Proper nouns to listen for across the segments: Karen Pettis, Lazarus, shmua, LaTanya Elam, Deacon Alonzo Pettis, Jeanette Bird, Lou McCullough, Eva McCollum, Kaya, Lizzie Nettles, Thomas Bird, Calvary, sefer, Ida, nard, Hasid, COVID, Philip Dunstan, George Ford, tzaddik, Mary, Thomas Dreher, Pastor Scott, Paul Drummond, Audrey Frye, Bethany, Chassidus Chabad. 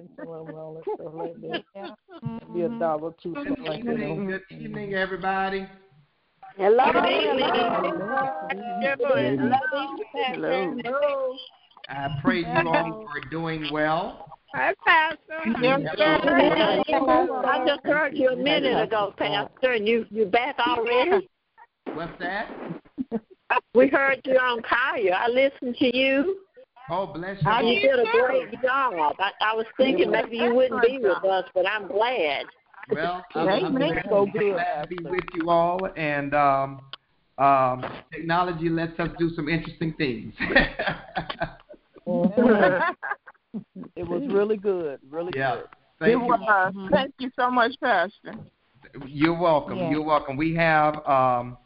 and something wrong and stuff like that. Yeah. Mm-hmm. Be a dollar too. Good evening, everybody. Hello. I pray you all are doing well. Hi, Pastor. Yes, sir. I just heard you a minute ago, Pastor, and you back already? What's that? We heard you on Kaya. I listened to you. Oh, bless you. Oh, you did a great job. I was thinking maybe you wouldn't be with us, but I'm glad. Well, I'm glad to be with you all, and technology lets us do some interesting things. It was really good, really good. Thank you so much, Pastor. You're welcome. Yeah. You're welcome. We have our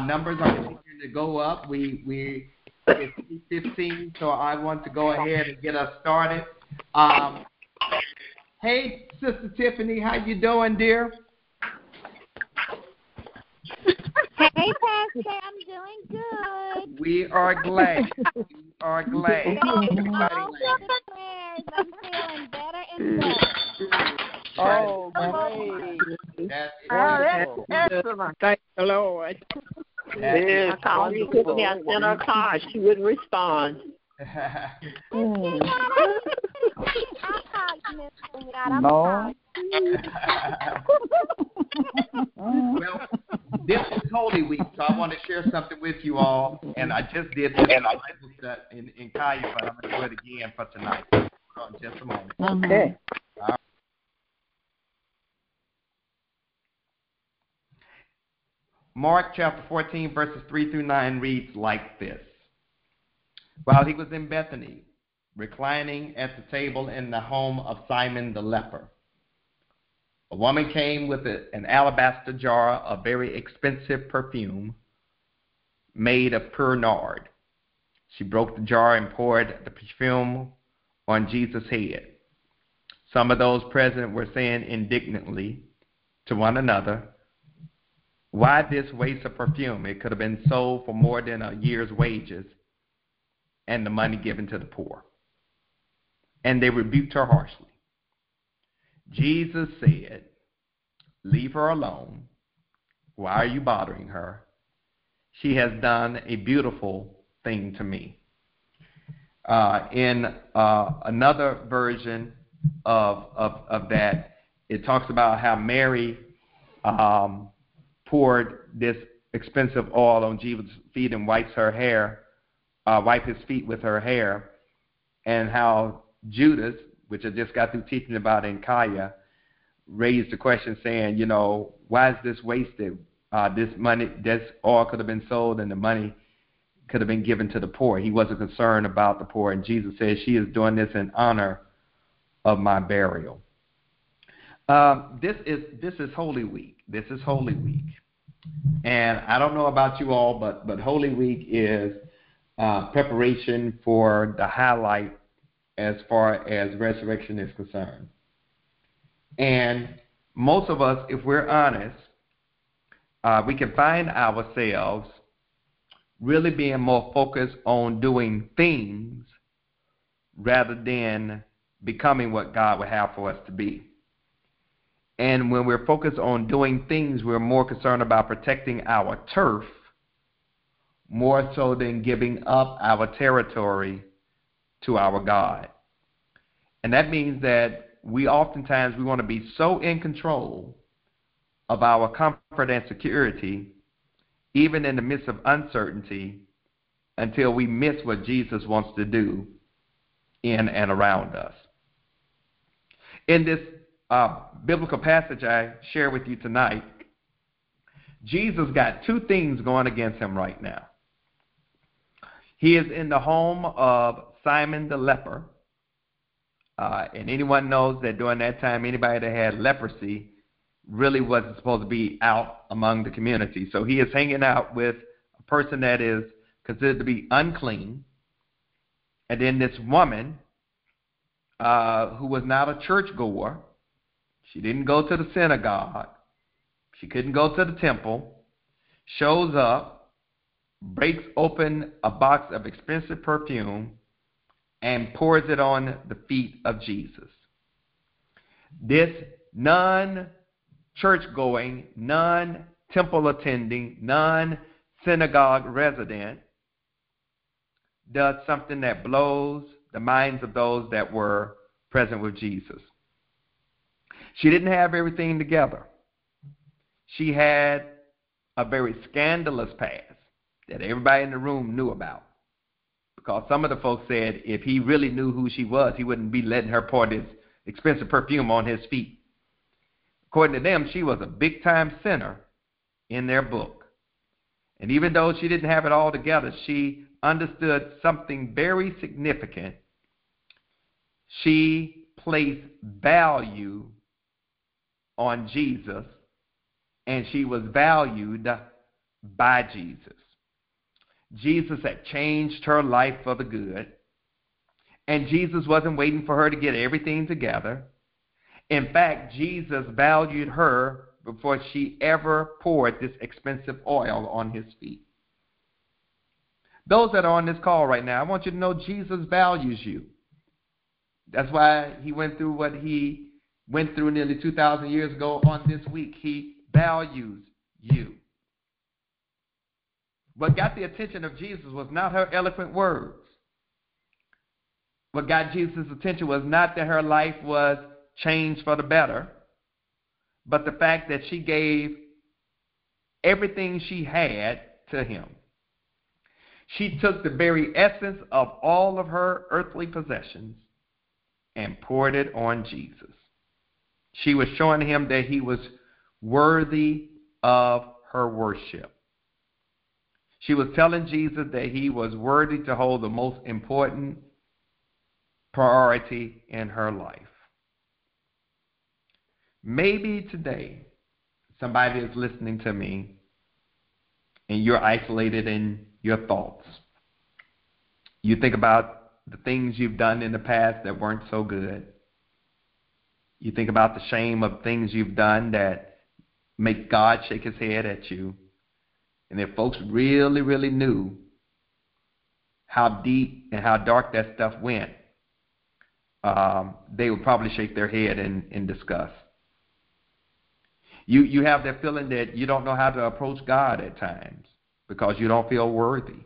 numbers are continuing to go up. It's 8:15, so I want to go ahead and get us started. Hey, Sister Tiffany, how you doing, dear? Hey, Pastor, I'm doing good. We are glad. I'm feeling better and better. Oh, great. That's excellent. Thank the Lord. Yes, I called you Tiffany. I sent her a card. She wouldn't respond. No. Well, this is Holy Week, so I want to share something with you all, and I just did this in Kaya, but I'm going to do it again for tonight. Just a moment. Okay. All right. Mark chapter 14, verses 3 through 9 reads like this. While he was in Bethany, reclining at the table in the home of Simon the leper, a woman came with an alabaster jar of very expensive perfume made of pure nard. She broke the jar and poured the perfume on Jesus' head. Some of those present were saying indignantly to one another, "Why this waste of perfume? It could have been sold for more than a year's wages and the money given to the poor." And they rebuked her harshly. Jesus said, "Leave her alone. Why are you bothering her? She has done a beautiful thing to me." In another version of that, it talks about how Mary poured this expensive oil on Jesus' feet and wiped his feet with her hair, and how Judas, which I just got through teaching about in Kaya, raised the question saying, why is this wasted? This oil could have been sold and the money could have been given to the poor. He wasn't concerned about the poor. And Jesus says, she is doing this in honor of my burial. This is Holy Week. This is Holy Week. And I don't know about you all, but Holy Week is preparation for the highlight as far as resurrection is concerned. And most of us, if we're honest, we can find ourselves really being more focused on doing things rather than becoming what God would have for us to be. And when we're focused on doing things, we're more concerned about protecting our turf more so than giving up our territory to our God. And that means that we want to be so in control of our comfort and security, even in the midst of uncertainty, until we miss what Jesus wants to do in and around us. In this biblical passage I share with you tonight, Jesus got two things going against him right now. He is in the home of Simon the leper, and anyone knows that during that time, anybody that had leprosy really wasn't supposed to be out among the community. So he is hanging out with a person that is considered to be unclean, and then this woman who was not a churchgoer. She didn't go to the synagogue. She couldn't go to the temple, shows up, breaks open a box of expensive perfume, and pours it on the feet of Jesus. This non-church-going, non-temple-attending, non-synagogue resident does something that blows the minds of those that were present with Jesus. She didn't have everything together. She had a very scandalous past that everybody in the room knew about, because some of the folks said if he really knew who she was, he wouldn't be letting her pour this expensive perfume on his feet. According to them, she was a big-time sinner in their book. And even though she didn't have it all together, she understood something very significant. She placed value on Jesus, and she was valued by Jesus. Jesus had changed her life for the good, and Jesus wasn't waiting for her to get everything together. In fact, Jesus valued her before she ever poured this expensive oil on his feet. Those that are on this call right now, I want you to know Jesus values you. That's why he went through what he went through nearly 2,000 years ago on this week. He values you. What got the attention of Jesus was not her eloquent words. What got Jesus' attention was not that her life was changed for the better, but the fact that she gave everything she had to him. She took the very essence of all of her earthly possessions and poured it on Jesus. She was showing him that he was worthy of her worship. She was telling Jesus that he was worthy to hold the most important priority in her life. Maybe today somebody is listening to me and you're isolated in your thoughts. You think about the things you've done in the past that weren't so good. You think about the shame of things you've done that make God shake his head at you. And if folks really, really knew how deep and how dark that stuff went, they would probably shake their head in disgust. You have that feeling that you don't know how to approach God at times because you don't feel worthy.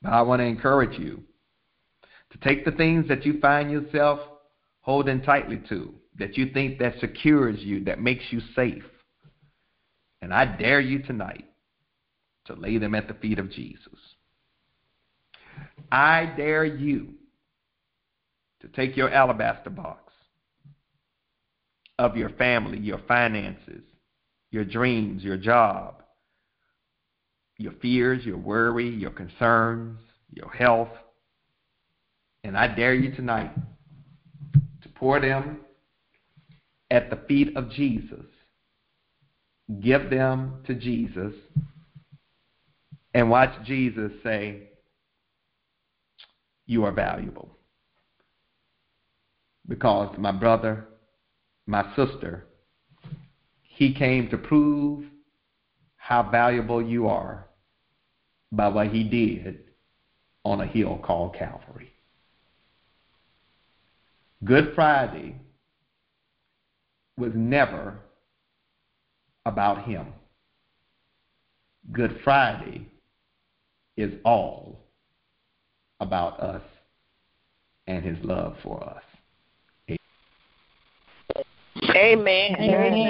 But I want to encourage you to take the things that you find yourself holding tightly to, that you think that secures you, that makes you safe. And I dare you tonight to lay them at the feet of Jesus. I dare you to take your alabaster box of your family, your finances, your dreams, your job, your fears, your worry, your concerns, your health. And I dare you tonight to pour them at the feet of Jesus. Give them to Jesus and watch Jesus say, "You are valuable because my brother, my sister, he came to prove how valuable you are by what he did on a hill called Calvary." Good Friday was never about him. Good Friday is all about us and his love for us. Amen. Thank you,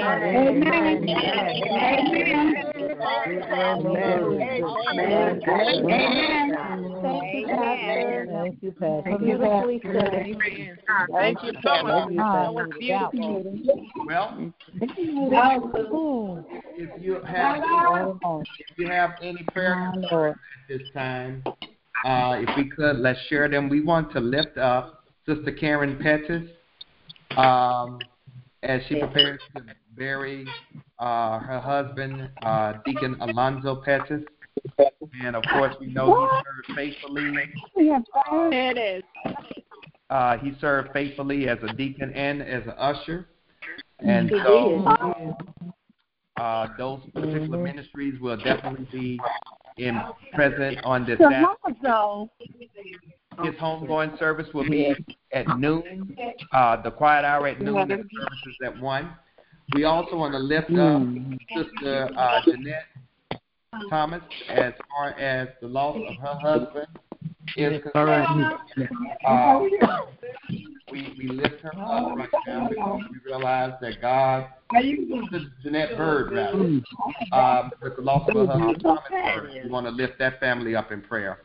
well, if you have any prayer concerns at this time, if we could, let's share them. We want to lift up Sister Karen Pettis as she prepares to bury her husband, Deacon Alonzo Pettis. And, of course, we know he served faithfully. He served faithfully as a deacon and as an usher. And so those particular ministries will definitely be present on this Saturday. His homegoing service will be at noon, the quiet hour at noon, and services at 1. We also want to lift up Sister Jeanette Thomas as far as the loss of her husband is concerned. We lift her up right now because we realize that God, Jeanette Bird, rather, with the loss of her husband, Thomas Bird, we want to lift that family up in prayer.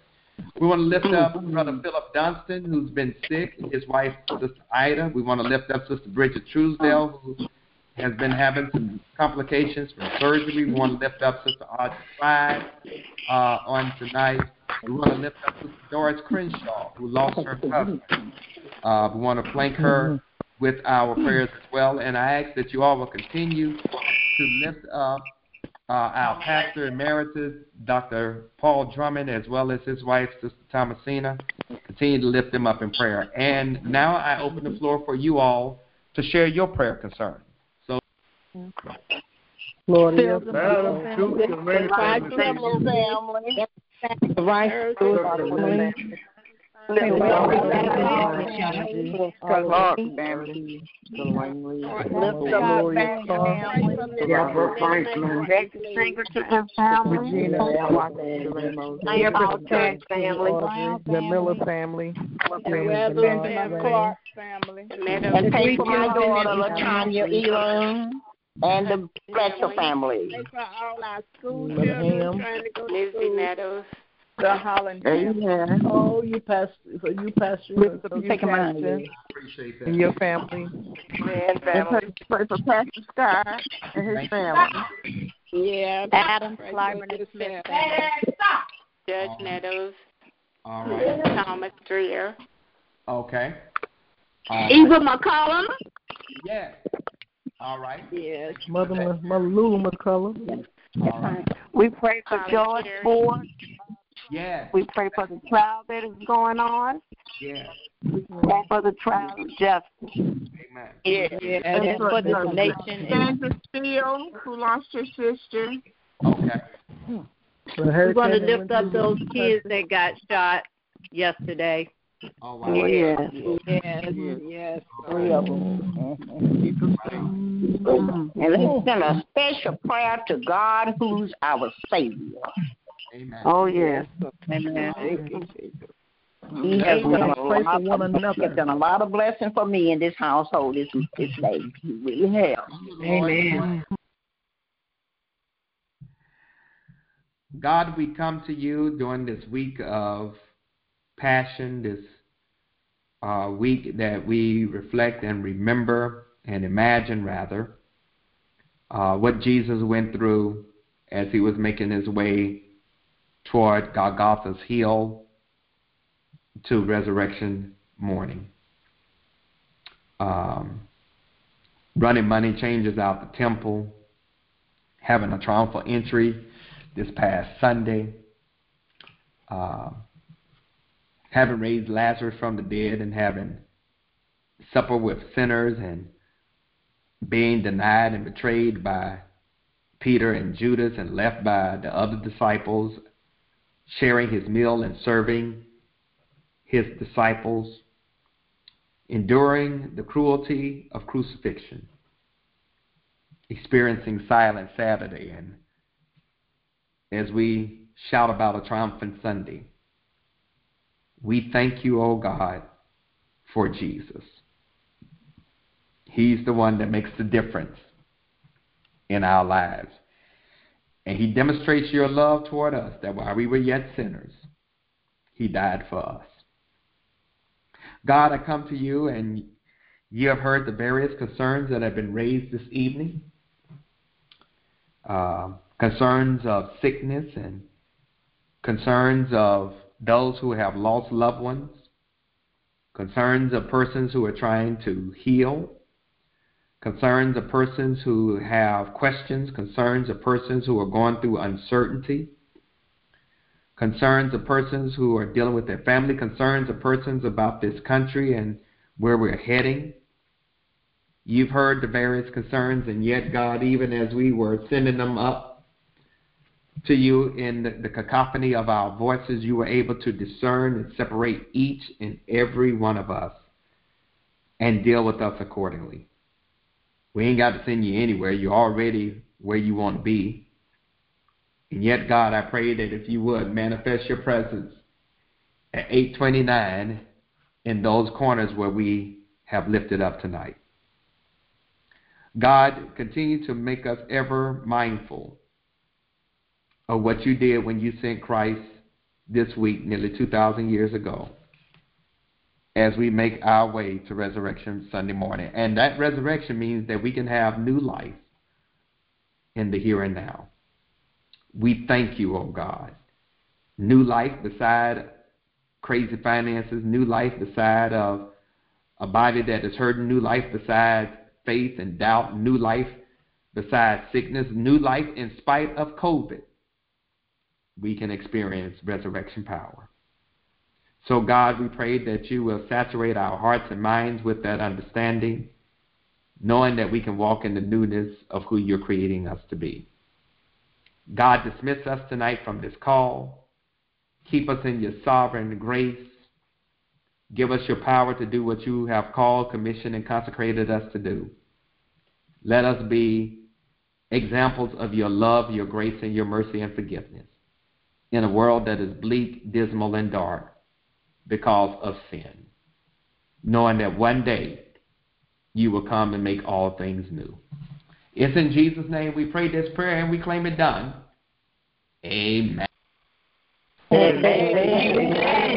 We want to lift up Brother Philip Dunstan, who's been sick, his wife, Sister Ida. We want to lift up Sister Bridget Truesdale, who has been having some complications from surgery. We want to lift up Sister Audrey Frye on tonight. We want to lift up Sister Doris Crenshaw, who lost her husband. We want to flank her with our prayers as well. And I ask that you all will continue to lift up our pastor emeritus, Dr. Paul Drummond, as well as his wife, Sister Thomasina. Continue to lift them up in prayer. And now I open the floor for you all to share your prayer concern. So, Lord, the Miller family, the Clark family, and pray for my daughter LaTanya Elam. And the Fletcher family. For all our school children, Lizzie Nettles, the Holland family. Oh, you passed. So you passed. Appreciate that. And your family. And family. Pray for Pastor Scott and his family. Yeah. Adam Slyman and his family. Judge Nettles. All right. Thomas Dreher. Okay. Eva McCollum. Yeah. All right. Yes. Mother Lou McCullough. All right. We pray for George Ford. Yes. We pray for the trial that is going on. Yes. We pray for the trial of justice. Amen. Yes. Yes. And for the nation. Spencer Steele, who lost her sister. Okay. We're going to lift up those kids that got shot yesterday. Oh, wow. Yes. Three of them. And let's send a special prayer to God, who's our Savior. Amen. Oh, yes. Amen. He has done a lot of blessing for me in this household this day. He really has. Amen. God, we come to you during this week of Passion, this week that we reflect and remember and imagine, rather, what Jesus went through as he was making his way toward Golgotha's hill to resurrection morning. Running money changers out the temple, having a triumphal entry this past Sunday, having raised Lazarus from the dead and having supper with sinners and being denied and betrayed by Peter and Judas and left by the other disciples, sharing his meal and serving his disciples, enduring the cruelty of crucifixion, experiencing Silent Saturday, and as we shout about a triumphant Sunday, we thank you, O God, for Jesus. He's the one that makes the difference in our lives. And he demonstrates your love toward us, that while we were yet sinners, he died for us. God, I come to you, and you have heard the various concerns that have been raised this evening. Concerns of sickness and concerns of those who have lost loved ones, concerns of persons who are trying to heal, concerns of persons who have questions, concerns of persons who are going through uncertainty, concerns of persons who are dealing with their family, concerns of persons about this country and where we're heading. You've heard the various concerns, and yet, God, even as we were sending them up to you in the cacophony of our voices, you were able to discern and separate each and every one of us and deal with us accordingly. We ain't got to send you anywhere. You're already where you want to be. And yet, God, I pray that if you would manifest your presence at 8:29 in those corners where we have lifted up tonight. God, continue to make us ever mindful of what you did when you sent Christ this week, nearly 2,000 years ago, as we make our way to Resurrection Sunday morning. And that resurrection means that we can have new life in the here and now. We thank you, oh God. New life beside crazy finances, new life beside of a body that is hurting, new life beside faith and doubt, new life besides sickness, new life in spite of COVID. We can experience resurrection power. So, God, we pray that you will saturate our hearts and minds with that understanding, knowing that we can walk in the newness of who you're creating us to be. God, dismiss us tonight from this call. Keep us in your sovereign grace. Give us your power to do what you have called, commissioned, and consecrated us to do. Let us be examples of your love, your grace, and your mercy and forgiveness in a world that is bleak, dismal, and dark because of sin, knowing that one day you will come and make all things new. It's in Jesus' name we pray this prayer and we claim it done. Amen. Amen. Amen. Amen.